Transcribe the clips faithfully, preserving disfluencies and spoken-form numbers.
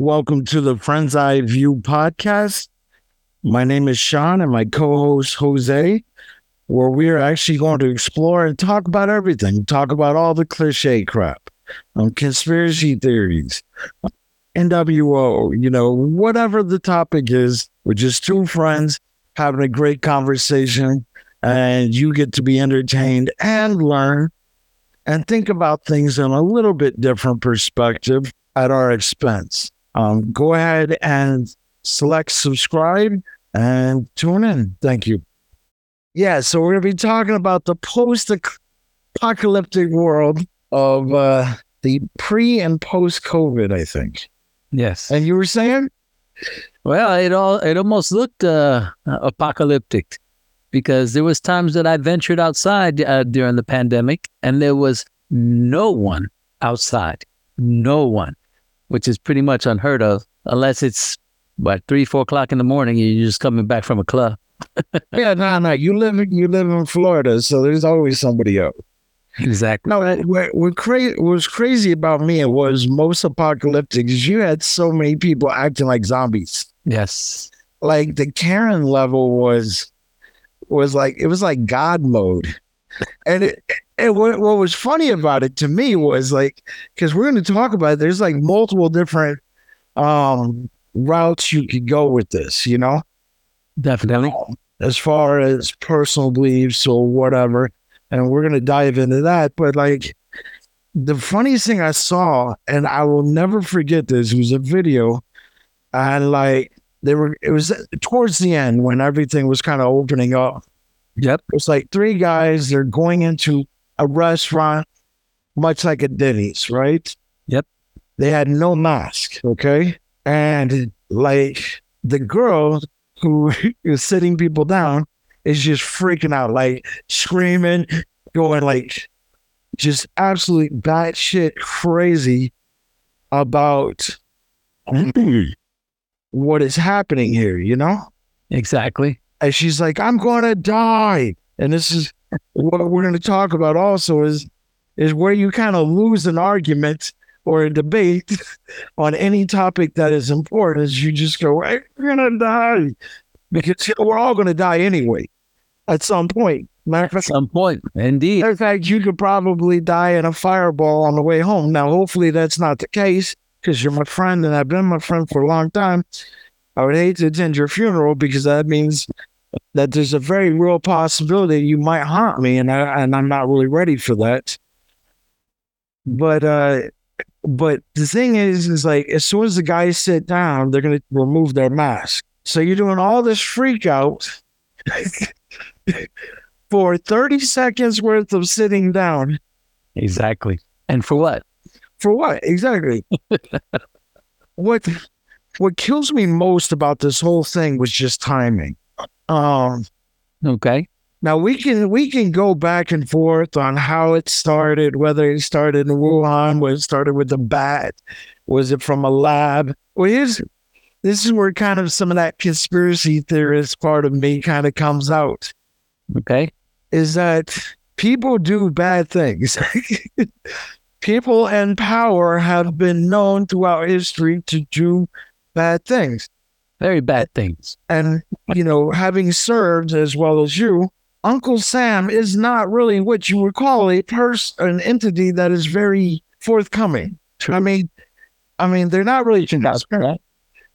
Welcome to the Friend's Eye View podcast. My name is Shaun and my co-host Jose, where we are actually going to explore and talk about everything. Talk about all the cliche crap, um, conspiracy theories, N W O, you know, whatever the topic is. We're just two friends having a great conversation, and you get to be entertained and learn and think about things in a little bit different perspective at our expense. Um, go ahead and select subscribe and tune in. Thank you. Yeah, so we're going to be talking about the post-apocalyptic world of uh, the pre and post-COVID, I think. Yes. And you were saying? Well, it all it almost looked uh, apocalyptic because there was times that I ventured outside uh, during the pandemic, and there was no one outside. No one, which is pretty much unheard of, unless it's what, three, four o'clock in the morning, and you're just coming back from a club. yeah, no, no. You live, you live in Florida, so there's always somebody out. Exactly. No, what, what, cra- what was crazy about me was most apocalyptic is you had so many people acting like zombies. Yes. Like the Karen level was, was like it was like God mode, and it. And what, what was funny about it to me was like, because we're going to talk about it, there's like multiple different um, routes you could go with this, you know? Definitely. As far as personal beliefs or whatever. And we're going to dive into that. But like the funniest thing I saw, and I will never forget this, was a video. And like they were, it was towards the end when everything was kind of opening up. Yep. It's like three guys, they're going into a restaurant, much like a Denny's, right? Yep. They had no mask, okay? And like the girl who is sitting people down is just freaking out, like screaming, going like just absolutely batshit crazy about what is happening here, you know? Exactly. And she's like, I'm going to die. And this is what we're going to talk about also is is where you kind of lose an argument or a debate on any topic that is important is you just go, hey, we're going to die. Because we're all going to die anyway at some point. At some point, indeed. In fact, you could probably die in a fireball on the way home. Now, hopefully that's not the case because you're my friend and I've been my friend for a long time. I would hate to attend your funeral because that means that there's a very real possibility you might haunt me, and I, and I'm not really ready for that. But uh, but the thing is, is like as soon as the guys sit down, they're gonna remove their mask. So you're doing all this freak out for thirty seconds worth of sitting down. Exactly. And for what? For what? Exactly. What? What kills me most about this whole thing was just timing. Um, okay. Now we can we can go back and forth on how it started, whether it started in Wuhan, whether it started with the bat, was it from a lab? Well, here's this is where kind of some of that conspiracy theorist part of me kind of comes out. Okay, is that people do bad things. People in power have been known throughout history to do bad things. Very bad things. And, you know, having served as well as you, Uncle Sam is not really what you would call a person, an entity that is very forthcoming. True. I mean, I mean, they're not really transparent.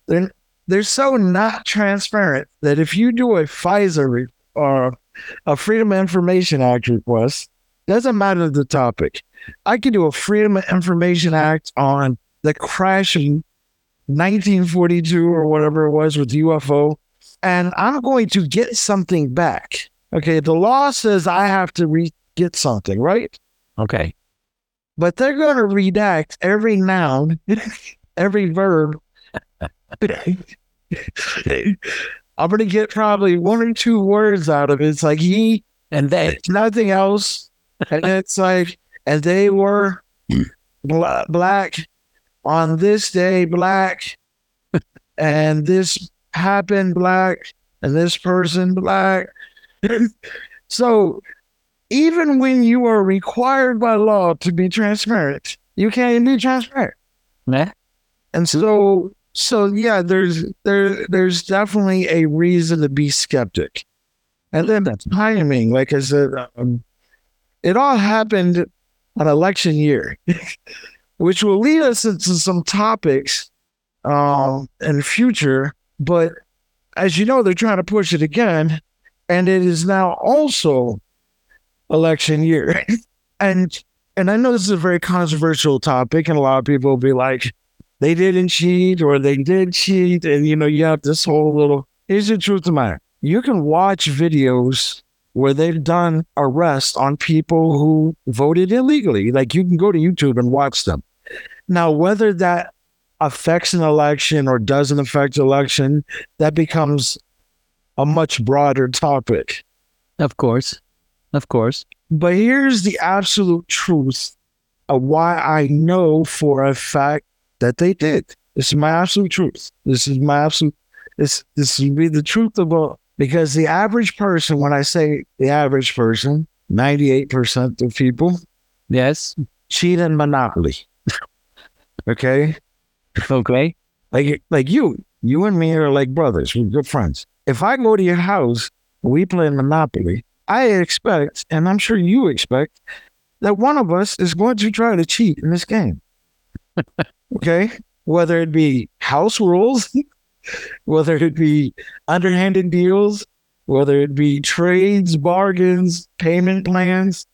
They're, they're so not transparent that if you do a FISA re- or a Freedom of Information Act request, doesn't matter the topic. I could do a Freedom of Information Act on the crash in nineteen forty-two or whatever it was with U F O, and I'm going to get something back. Okay, the law says I have to re- get something, right? Okay. But they're going to redact every noun, every verb. I'm going to get probably one or two words out of it. It's like he and they, nothing else. And it's like, and they were bl- black on this day, black, and this happened, black, and this person, black. So even when you are required by law to be transparent, you can't even be transparent. Nah. And so, so yeah, there's there there's definitely a reason to be skeptic. And then the timing, like I said, um, it all happened on election year, which will lead us into some topics um, in the future. But as you know, they're trying to push it again, and it is now also election year. and and I know this is a very controversial topic, and a lot of people will be like, they didn't cheat or they did cheat. And, you know, you have this whole little, here's the truth of the matter. You can watch videos where they've done arrests on people who voted illegally. Like, you can go to YouTube and watch them. Now, whether that affects an election or doesn't affect an election, that becomes a much broader topic. Of course. Of course. But here's the absolute truth of why I know for a fact that they did. This is my absolute truth. This is my absolute, this, this would be the truth of all. Because the average person, when I say the average person, ninety-eight percent of people, yes, cheat in Monopoly. Okay? Okay. Like like you. You and me are like brothers. We're good friends. If I go to your house, we play Monopoly, I expect, and I'm sure you expect, that one of us is going to try to cheat in this game. Okay? Whether it be house rules, whether it be underhanded deals, whether it be trades, bargains, payment plans,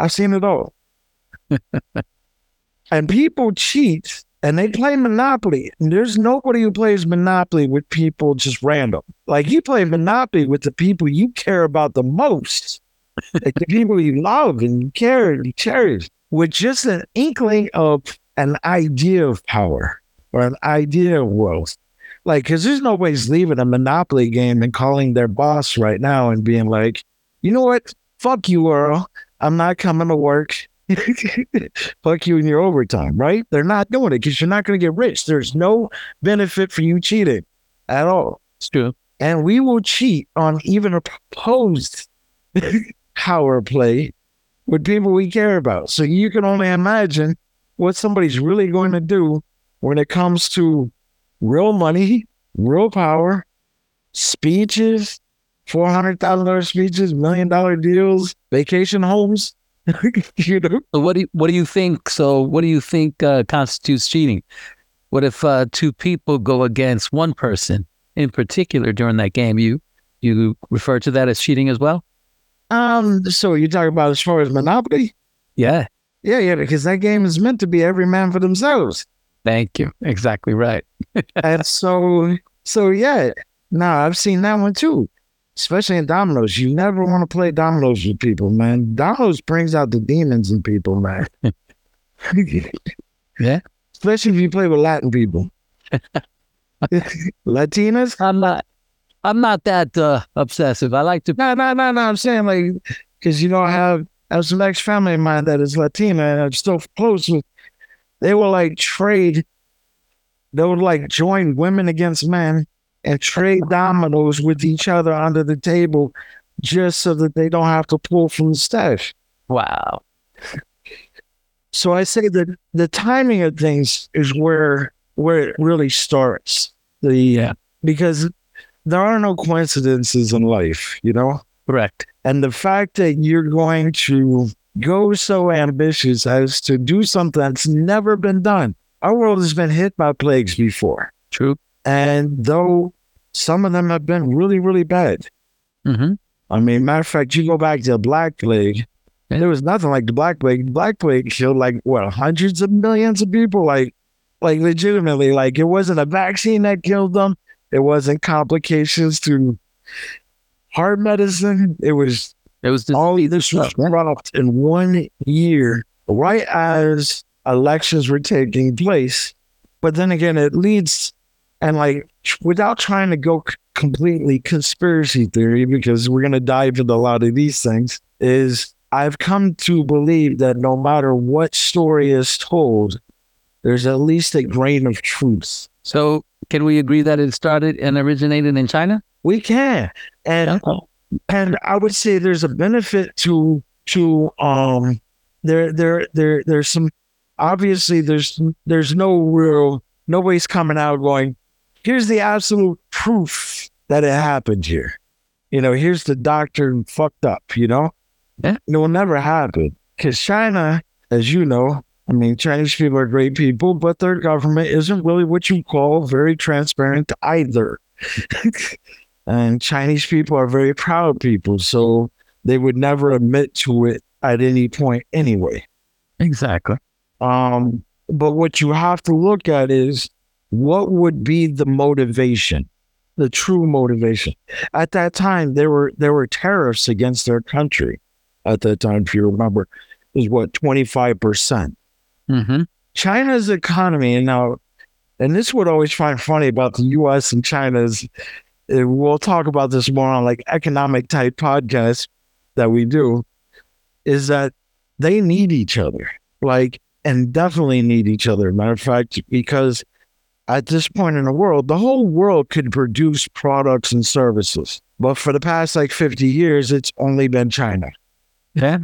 I've seen it all. And people cheat and they play Monopoly. And there's nobody who plays Monopoly with people just random. Like, you play Monopoly with the people you care about the most, like the people you love and you care and you cherish, with just an inkling of an idea of power or an idea of wealth. Like, because there's nobody's leaving a Monopoly game and calling their boss right now and being like, you know what? Fuck you, Earl. I'm not coming to work. Fuck you in your overtime, right? They're not doing it because you're not going to get rich. There's no benefit for you cheating at all. It's true. And we will cheat on even a proposed power play with people we care about. So you can only imagine what somebody's really going to do when it comes to real money, real power, speeches, four hundred thousand dollars speeches, million-dollar deals, vacation homes. You know? What do you, what do you think? So what do you think uh, constitutes cheating? What if uh, two people go against one person in particular during that game? You you refer to that as cheating as well? Um. So you're talking about as far as Monopoly? Yeah. Yeah, yeah, because that game is meant to be every man for themselves. Thank you. Exactly right. And so, so yeah. Now, I've seen that one too, especially in dominoes. You never want to play dominoes with people, man. Dominoes brings out the demons in people, man. Yeah. Especially if you play with Latin people. Latinas? I'm not, I'm not that uh, obsessive. I like to... No, no, no, no. I'm saying, like, because you don't have... I have some ex-family of mine that is Latina, and I'm still close with... They will like trade, they would like join women against men and trade dominoes with each other under the table just so that they don't have to pull from the stash. Wow. So I say that the timing of things is where where it really starts. The yeah. Because there are no coincidences in life, you know? Correct. And the fact that you're going to go so ambitious as to do something that's never been done. Our world has been hit by plagues before. True. And though some of them have been really, really bad. Mm-hmm. I mean, matter of fact, you go back to the Black Plague, and there was nothing like the Black Plague. The Black Plague killed like, what, hundreds of millions of people? Like, like legitimately, like it wasn't a vaccine that killed them. It wasn't complications to heart medicine. It was... It was all this was dropped in one year, right as elections were taking place. But then again, it leads, and like, without trying to go c- completely conspiracy theory, because we're going to dive into a lot of these things, is I've come to believe that no matter what story is told, there's at least a grain of truth. So can we agree that it started and originated in China? We can. And... Yeah. And I would say there's a benefit to to um there there there there's some obviously there's there's no real nobody's coming out going, here's the absolute proof that it happened here. You know, here's the doctor fucked up, you know? Yeah. It will never happen. Because China, as you know, I mean, Chinese people are great people, but their government isn't really what you call very transparent either. And Chinese people are very proud people, so they would never admit to it at any point anyway. Exactly. Um, but what you have to look at is what would be the motivation, the true motivation. At that time, there were there were tariffs against their country. At that time, if you remember, it was what, twenty-five percent. Mm-hmm. China's economy, and now, and this would always find funny about the U S and China's. We'll talk about this more on like economic type podcasts that we do. Is that they need each other, like, and definitely need each other. Matter of fact, because at this point in the world, the whole world could produce products and services. But for the past like fifty years, it's only been China. Yeah.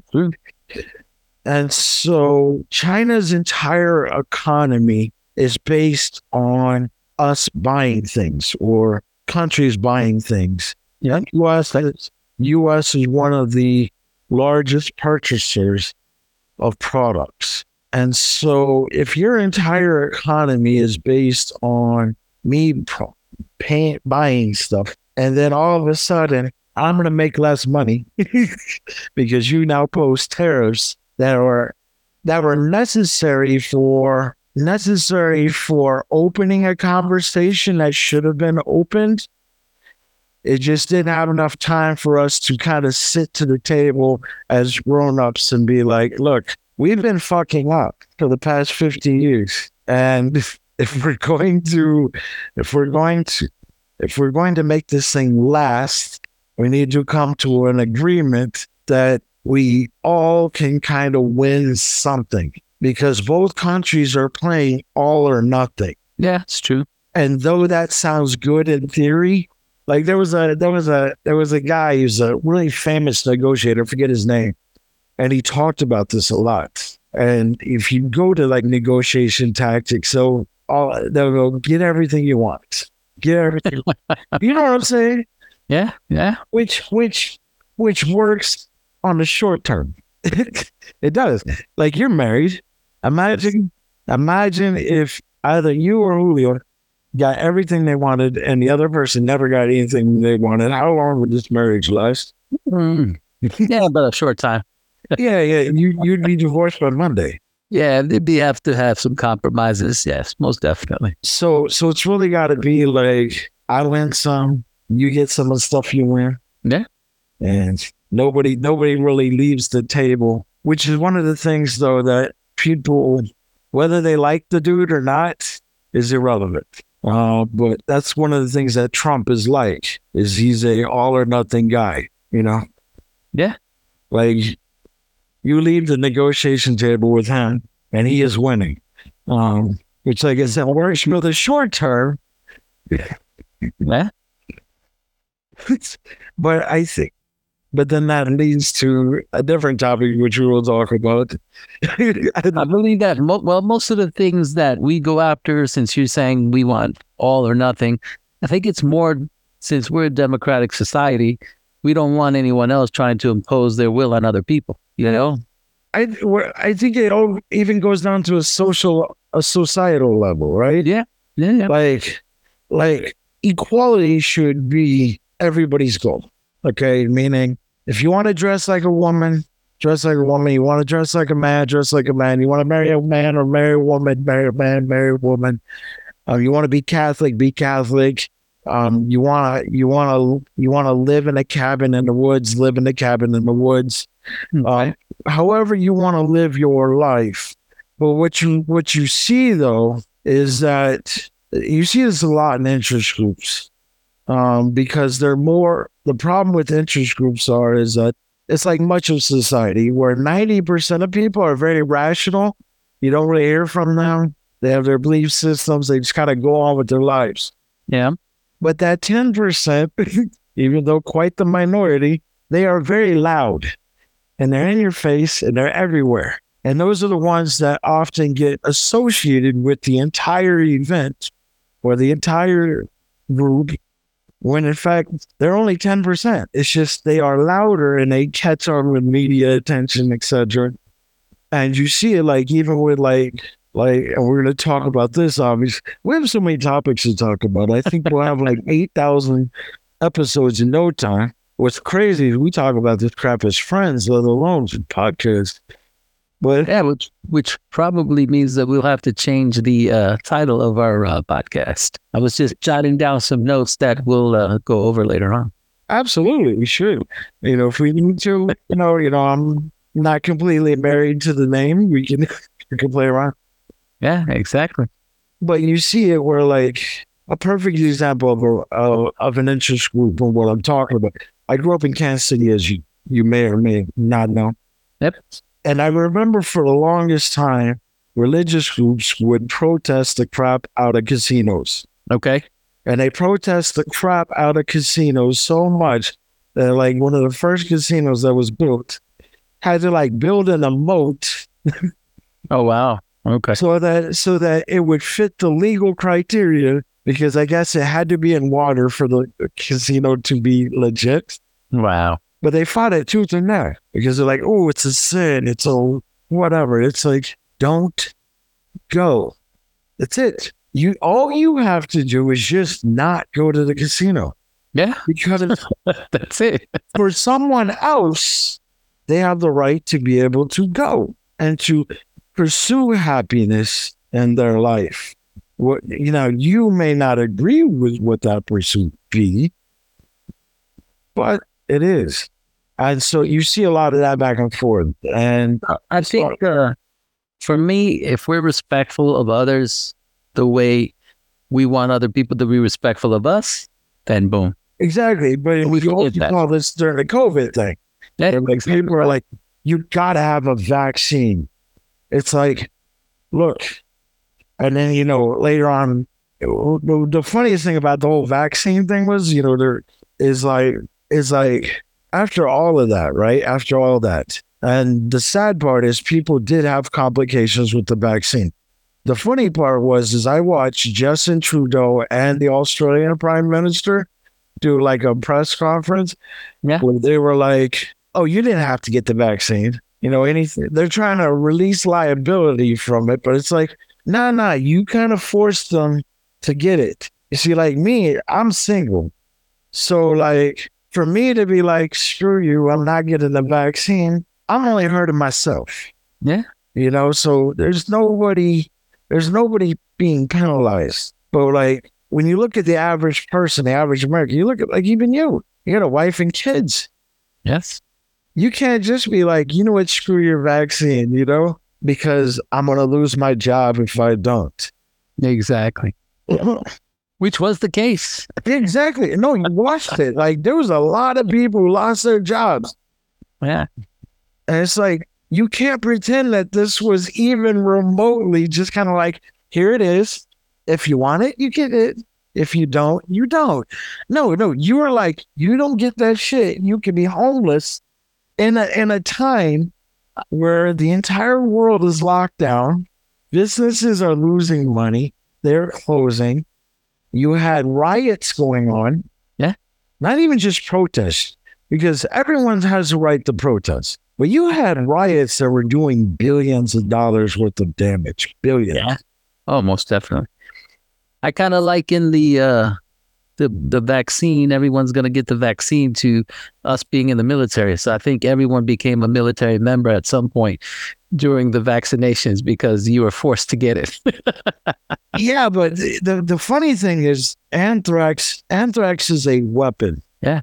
And so China's entire economy is based on us buying things or countries buying things. Yeah. U S, U S is one of the largest purchasers of products. And so if your entire economy is based on me paying, buying stuff, and then all of a sudden, I'm going to make less money because you now post tariffs that are that were necessary for necessary for opening a conversation that should have been opened. It just didn't have enough time for us to kind of sit to the table as grown-ups and be like, look, we've been fucking up for the past fifty years. And if, if we're going to, if we're going to, if we're going to make this thing last, we need to come to an agreement that we all can kind of win something, because both countries are playing all or nothing. Yeah, it's true. And though that sounds good in theory, like there was a there was a there was a guy who's a really famous negotiator, I forget his name, and he talked about this a lot. And if you go to like negotiation tactics, so all they'll go, get everything you want. Get everything. You know what I'm saying? Yeah, yeah. Which which which works on the short term. It does. Like you're married. Imagine imagine if either you or Julio got everything they wanted, and the other person never got anything they wanted. How long would this marriage last? Mm. Yeah, but a short time. yeah, yeah. You, you'd be divorced by Monday. Yeah, they'd be have to have some compromises. Yes, most definitely. So, so it's really got to be like, I win some, you get some of the stuff you win. Yeah. And nobody, nobody really leaves the table, which is one of the things, though, that people, whether they like the dude or not, is irrelevant. Uh, but that's one of the things that Trump is like, is he's a all or nothing guy, you know? Yeah. Like, you leave the negotiation table with him, and he is winning. Um, which, like I said, works for the short term. Yeah. But I think, but then that leads to a different topic, which we will talk about. I believe that, mo- well, most of the things that we go after, since you're saying we want all or nothing, I think it's more, since we're a democratic society, we don't want anyone else trying to impose their will on other people, you know? I, I think it all even goes down to a social, a societal level, right? Yeah. Yeah, yeah. Like, like equality should be everybody's goal. Okay, meaning if you want to dress like a woman, dress like a woman. You want to dress like a man, dress like a man. You want to marry a man or marry a woman, marry a man, marry a woman. Um, you want to be Catholic, be Catholic. Um, you want to, you want to, you want to live in a cabin in the woods, live in a cabin in the woods. Uh, however you want to live your life. But what you what you see though is that you see this a lot in interest groups. Um, because they're more, the problem with interest groups are, is that it's like much of society where ninety percent of people are very rational. You don't really hear from them. They have their belief systems. They just kind of go on with their lives. Yeah. But that ten percent, even though quite the minority, they are very loud and they're in your face and they're everywhere. And those are the ones that often get associated with the entire event or the entire group, when in fact, they're only ten percent. It's just they are louder and they catch on with media attention, et cetera. And you see it like even with like, like, and we're going to talk about this, obviously. We have so many topics to talk about. I think we'll have like eight thousand episodes in no time. What's crazy is we talk about this crap as friends, let alone podcasts. But yeah, which, which probably means that we'll have to change the uh, title of our uh, podcast. I was just jotting down some notes that we'll uh, go over later on. Absolutely, we should. You know, if we need to, you know, you know, I'm not completely married to the name. We can we can play around. Yeah, exactly. But you see it where like a perfect example of a, uh, of an interest group from what I'm talking about. I grew up in Kansas City, as you you may or may not know. Yep. And I remember for the longest time, religious groups would protest the crap out of casinos. Okay. And they protest the crap out of casinos so much that like one of the first casinos that was built had to like build in a moat. Oh, wow. Okay. So that, so that it would fit the legal criteria, because I guess it had to be in water for the casino to be legit. Wow. But they fought it tooth and nail because they're like, oh, it's a sin. It's a whatever. It's like, don't go. That's it. You all you have to do is just not go to the casino. Yeah. Because that's it. For someone else, they have the right to be able to go and to pursue happiness in their life. What, you know, you may not agree with what that pursuit be, but it is. And so you see a lot of that back and forth. And I think uh, for me, if we're respectful of others the way we want other people to be respectful of us, then boom. Exactly. But if we you all saw this during the COVID thing. That, like, exactly. People are like, you got to have a vaccine. It's like, look. And then, you know, later on, the funniest thing about the whole vaccine thing was, you know, there is like, is like, after all of that, right? After all that. And the sad part is people did have complications with the vaccine. The funny part was, is I watched Justin Trudeau and the Australian Prime Minister do like a press conference. Yeah. Where they were like, oh, you didn't have to get the vaccine. You know, anything. They're trying to release liability from it, but it's like, nah, nah, you kind of forced them to get it. You see, like me, I'm single. So like, for me to be like, screw you, I'm not getting the vaccine, I'm only hurting myself. Yeah. You know, so there's nobody, there's nobody being penalized. But like, when you look at the average person, the average American, you look at like even you, you got a wife and kids. Yes. You can't just be like, you know what, screw your vaccine, you know, because I'm going to lose my job if I don't. Exactly. Which was the case. Exactly. No, you watched it. Like, there was a lot of people who lost their jobs. Yeah. And it's like, you can't pretend that this was even remotely just kind of like, here it is. If you want it, you get it. If you don't, you don't. No, no. You are like, you don't get that shit. You can be homeless in a, in a time where the entire world is locked down. Businesses are losing money. They're closing. You had riots going on. Yeah. Not even just protests, because everyone has a right to protest. But you had riots that were doing billions of dollars worth of damage. Billions. Yeah. Oh, most definitely. I kind of like in the, uh, the the vaccine, everyone's going to get the vaccine, to us being in the military. So I think everyone became a military member at some point during the vaccinations, because you were forced to get it. Yeah, but the, the, the funny thing is anthrax, anthrax is a weapon. Yeah.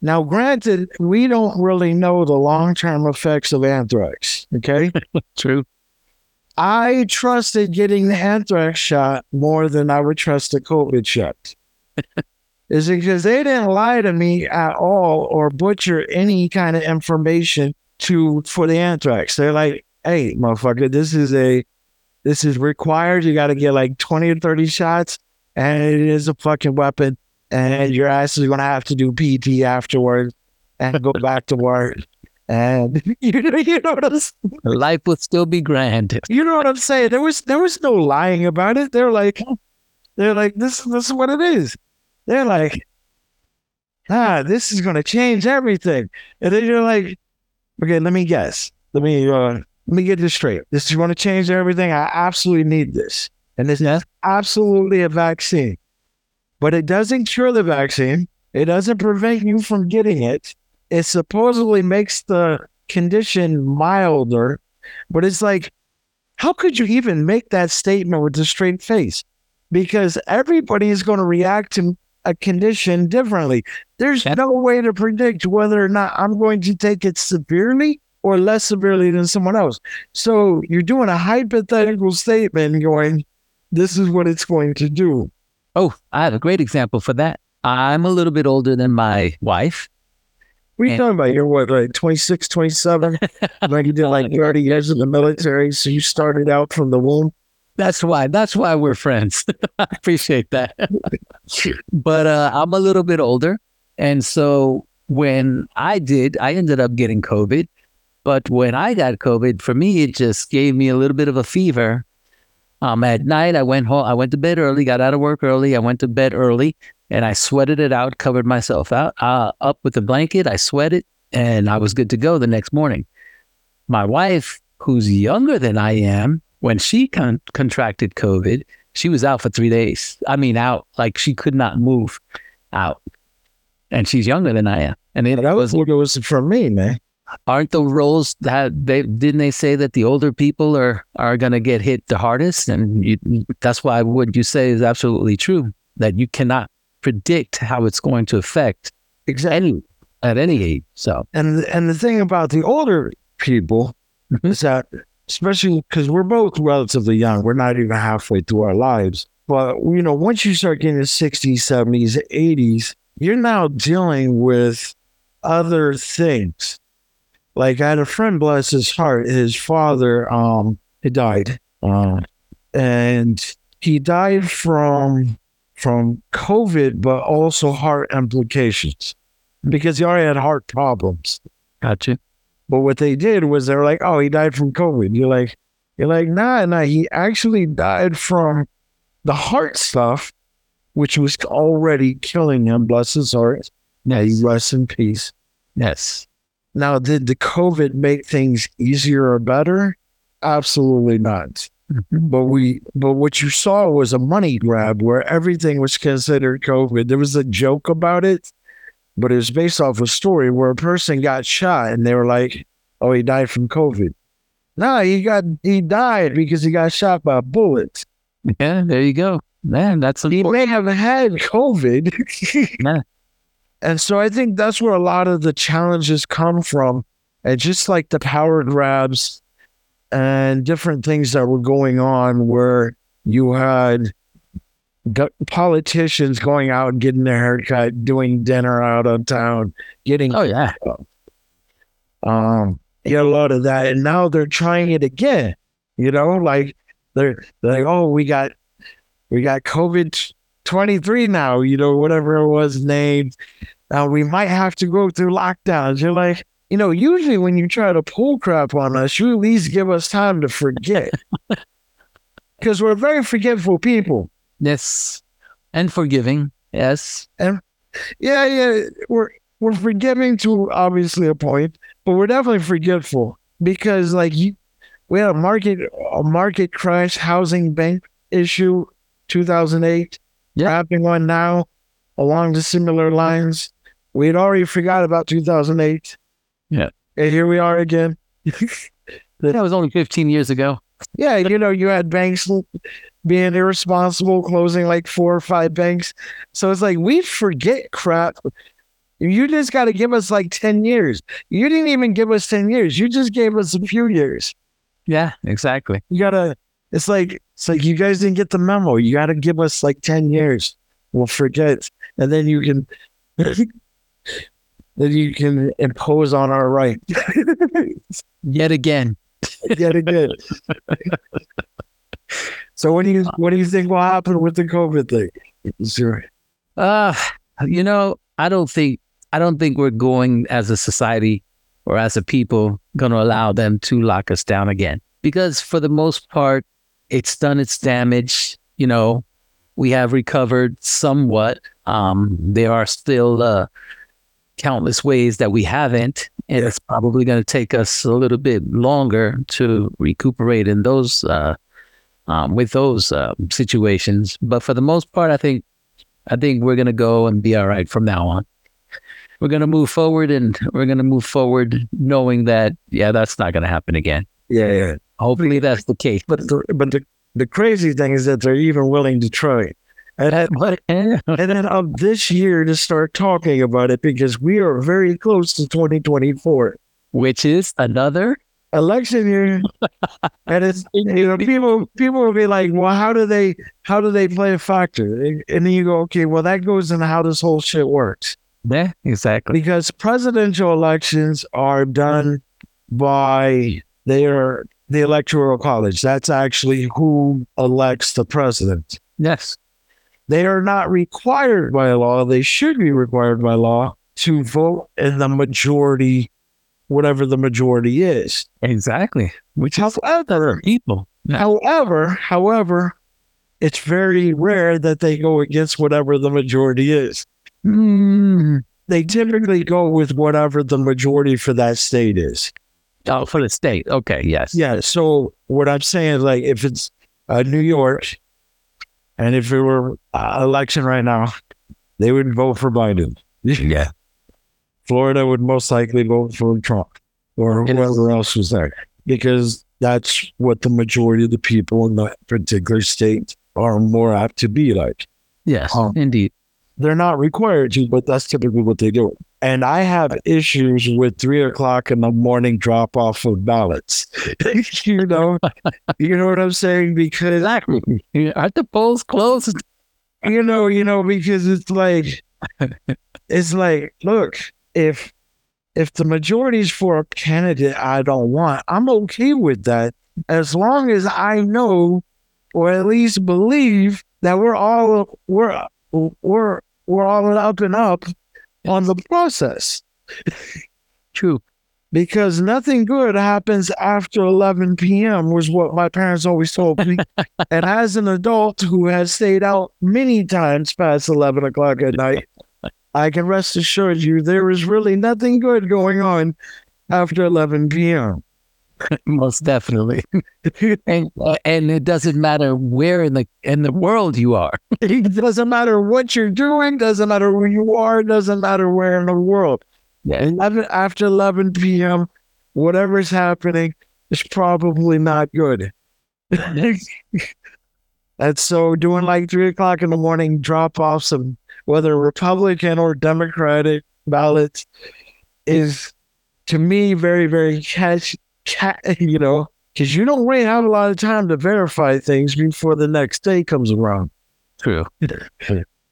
Now, granted, we don't really know the long-term effects of anthrax, okay? True. I trusted getting the anthrax shot more than I would trust the COVID shot. Is it because they didn't lie to me at all or butcher any kind of information to for the anthrax? They're like, hey, motherfucker, this is a, this is required. You got to get like twenty or thirty shots, and it is a fucking weapon, and your ass is going to have to do P T afterwards and go back to work. And you know, you know what I'm saying? Life would still be grand. You know what I'm saying? There was there was no lying about it. They're like, they're like, this this is what it is. They're like, ah, this is gonna change everything. And then you're like, okay, let me guess. Let me uh, let me get this straight. This is gonna change everything. I absolutely need this, and this is absolutely a vaccine. But it doesn't cure the vaccine. It doesn't prevent you from getting it. It supposedly makes the condition milder, but it's like, how could you even make that statement with a straight face? Because everybody is going to react to a condition differently. There's no way to predict whether or not I'm going to take it severely or less severely than someone else. So you're doing a hypothetical statement going, this is what it's going to do. Oh, I have a great example for that. I'm a little bit older than my wife. What are you and, talking about? You're what, like twenty-six, twenty-seven? Like you did like thirty years in the military, so you started out from the womb? That's why. That's why we're friends. I appreciate that. But uh, I'm a little bit older. And so when I did, I ended up getting COVID. But when I got COVID, for me, it just gave me a little bit of a fever. Um, at night, I went home. I went to bed early, got out of work early. I went to bed early. And I sweated it out, covered myself out, uh, up with a blanket. I sweated, and I was good to go the next morning. My wife, who's younger than I am, when she con- contracted COVID, she was out for three days. I mean, out. Like, she could not move out. And she's younger than I am. And it that was, was, it was for me, man. Aren't the roles that they didn't they say that the older people are, are going to get hit the hardest? And you, that's why what you say is absolutely true, that you cannot predict how it's going to affect exactly any, at any age. So, and and the thing about the older people mm-hmm. is that, especially because we're both relatively young, we're not even halfway through our lives. But you know, once you start getting the sixties, seventies, eighties, you're now dealing with other things. Like I had a friend, bless his heart, his father, um, he died, uh, and he died from. from COVID, but also heart implications, because he already had heart problems. Gotcha. But what they did was they were like, oh, he died from COVID. You're like, you're like, nah, nah, he actually died from the heart stuff, which was already killing him, bless his heart. Now yes. He rests in peace. Yes. Now, did the COVID make things easier or better? Absolutely not. But we, but what you saw was a money grab where everything was considered COVID. There was a joke about it, but it was based off a story where a person got shot and they were like, oh, he died from COVID. No, he got, he died because he got shot by a bullet. Yeah, there you go. Man, that's he may have had COVID. Nah. And so I think that's where a lot of the challenges come from. And just like the power grabs and different things that were going on where you had gu- politicians going out and getting their haircut, doing dinner out of town, getting... Oh, yeah. Um, you had a lot of that. And now they're trying it again. You know, like, they're, they're like, oh, we got we got COVID twenty-three now, you know, whatever it was named. Now we might have to go through lockdowns. You're like... You know, usually when you try to pull crap on us, you at least give us time to forget. Because we're very forgetful people. Yes. And forgiving. Yes. And yeah, yeah. We're we're forgiving to obviously a point, but we're definitely forgetful. Because like you, we had a market a market crash, housing bank issue, two thousand eight, yeah. Happening on now along the similar lines. We had already forgot about two thousand eight. Yeah. And here we are again. That was only fifteen years ago. Yeah. You know, you had banks being irresponsible, closing like four or five banks. So it's like, we forget crap. You just got to give us like ten years. You didn't even give us ten years. You just gave us a few years. Yeah, exactly. You got to, it's like, it's like you guys didn't get the memo. You got to give us like ten years. We'll forget. And then you can... that you can impose on our right. Yet again. Yet again. So what do you what do you think will happen with the COVID thing? Sure. Uh, you know, I don't think I don't think we're going as a society or as a people going to allow them to lock us down again. Because for the most part, it's done its damage. You know, we have recovered somewhat. Um, there are still uh, countless ways that we haven't, and yeah. It's probably going to take us a little bit longer to recuperate in those uh, um, with those uh, situations. But for the most part, I think I think we're going to go and be all right from now on. We're going to move forward, and we're going to move forward knowing that, yeah, that's not going to happen again. Yeah, yeah. Hopefully that's the case. But the, but the, the crazy thing is that they're even willing to try it. And then, what? and then um, this year to start talking about it, because we are very close to twenty twenty-four. Which is another election year. And it's, you know, people people will be like, well, how do they how do they play a factor? And then you go, okay, well, that goes into how this whole shit works. Yeah, exactly. Because presidential elections are done by their the electoral college. That's actually who elects the president. Yes. They are not required by law. They should be required by law to vote in the majority, whatever the majority is. Exactly. Which is other people. Yeah. However, however, it's very rare that they go against whatever the majority is. Mm. They typically go with whatever the majority for that state is. Oh, for the state. Okay. Yes. Yeah. So what I'm saying is, like, if it's uh, New York, and if it were uh, election right now, they would vote for Biden. Yeah. Florida would most likely vote for Trump or whoever else was there, because that's what the majority of the people in that particular state are more apt to be like. Yes, um, indeed. They're not required to, but that's typically what they do. And I have issues with three o'clock in the morning drop off of ballots. you know, you know what I'm saying? Because exactly. Aren't the polls closed? You know, you know, because it's like, it's like, look, if if the majority's for a candidate I don't want, I'm okay with that, as long as I know, or at least believe, that we're all we're. We're we're all up and up on the process. True. Because nothing good happens after eleven p.m. was what my parents always told me. And as an adult who has stayed out many times past eleven o'clock at night, I can rest assured you there is really nothing good going on after eleven p.m. Most definitely. and and it doesn't matter where in the in the world you are. It doesn't matter what you're doing, doesn't matter where you are, doesn't matter where in the world. Yeah. And after eleven p.m., whatever's happening is probably not good. And so doing like three o'clock in the morning drop-offs of whether Republican or Democratic ballots is, to me, very, very catchy. You know, because you don't really have a lot of time to verify things before the next day comes around. True.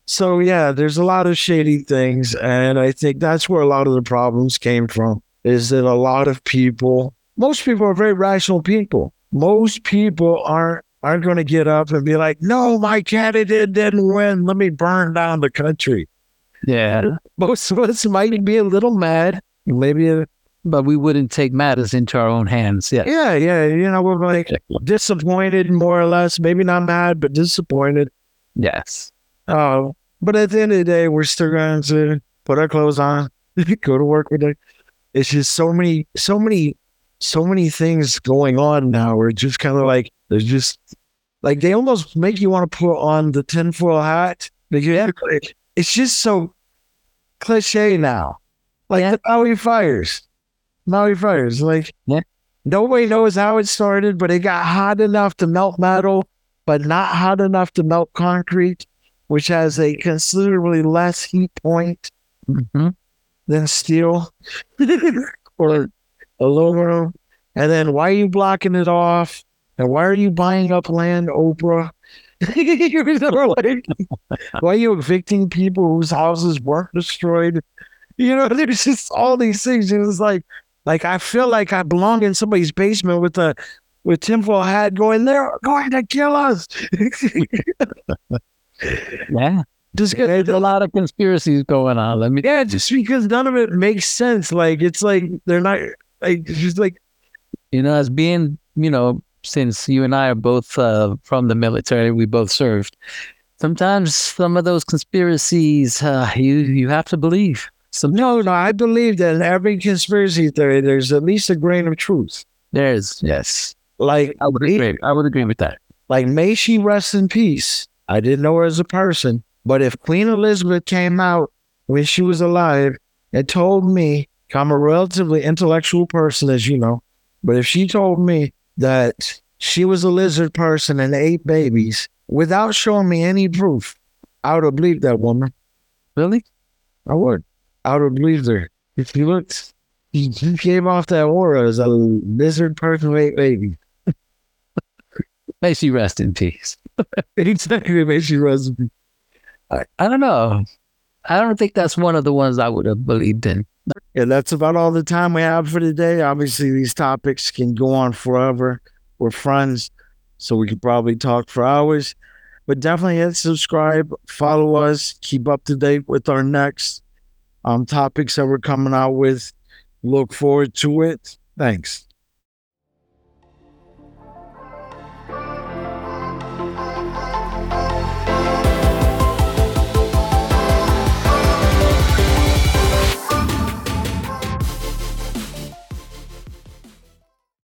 So, yeah, there's a lot of shady things. And I think that's where a lot of the problems came from, is that a lot of people, most people are very rational people. Most people aren't, aren't going to get up and be like, no, my candidate didn't win. Let me burn down the country. Yeah. Most of us might be a little mad. Maybe a But we wouldn't take matters into our own hands. Yeah, yeah, yeah. You know, we're like disappointed, more or less. Maybe not mad, but disappointed. Yes. Uh, but at the end of the day, we're still going to put our clothes on, go to work. It's just so many, so many, so many things going on now. We're just kind of like, there's just like, they almost make you want to put on the tinfoil hat. Yeah. It's just so cliche now. Like yeah. the Maui fires. Maui fires, like yeah. nobody knows how it started, but it got hot enough to melt metal, but not hot enough to melt concrete, which has a considerably less heat point mm-hmm. than steel or aluminum. And then why are you blocking it off? And why are you buying up land, Oprah? Why are you evicting people whose houses weren't destroyed? You know, there's just all these things. It was like, Like, I feel like I belong in somebody's basement with a with tinfoil hat going, they're going to kill us. Yeah. Just there's a lot of conspiracies going on. Let me. Yeah, just because none of it makes sense. Like it's like they're not. Like it's just like, you know, as being, you know, since you and I are both uh, from the military, we both served. Sometimes some of those conspiracies, uh, you you have to believe. Sometimes. No, no, I believe that in every conspiracy theory, there's at least a grain of truth. There is, yes. Like I would agree. I would agree with that. Like, may she rest in peace. I didn't know her as a person. But if Queen Elizabeth came out when she was alive and told me, I'm a relatively intellectual person, as you know, but if she told me that she was a lizard person and ate babies without showing me any proof, I would have believed that woman. Really? I would. I would have believed her. If she looked, she gave off that aura as a lizard person who ate babies. May she rest in peace. Exactly, may she rest in peace. I don't know. I don't think that's one of the ones I would have believed in. Yeah, that's about all the time we have for today. Obviously, these topics can go on forever. We're friends, so we could probably talk for hours. But definitely hit subscribe, follow us, keep up to date with our next um, topics that we're coming out with. Look forward to it. Thanks.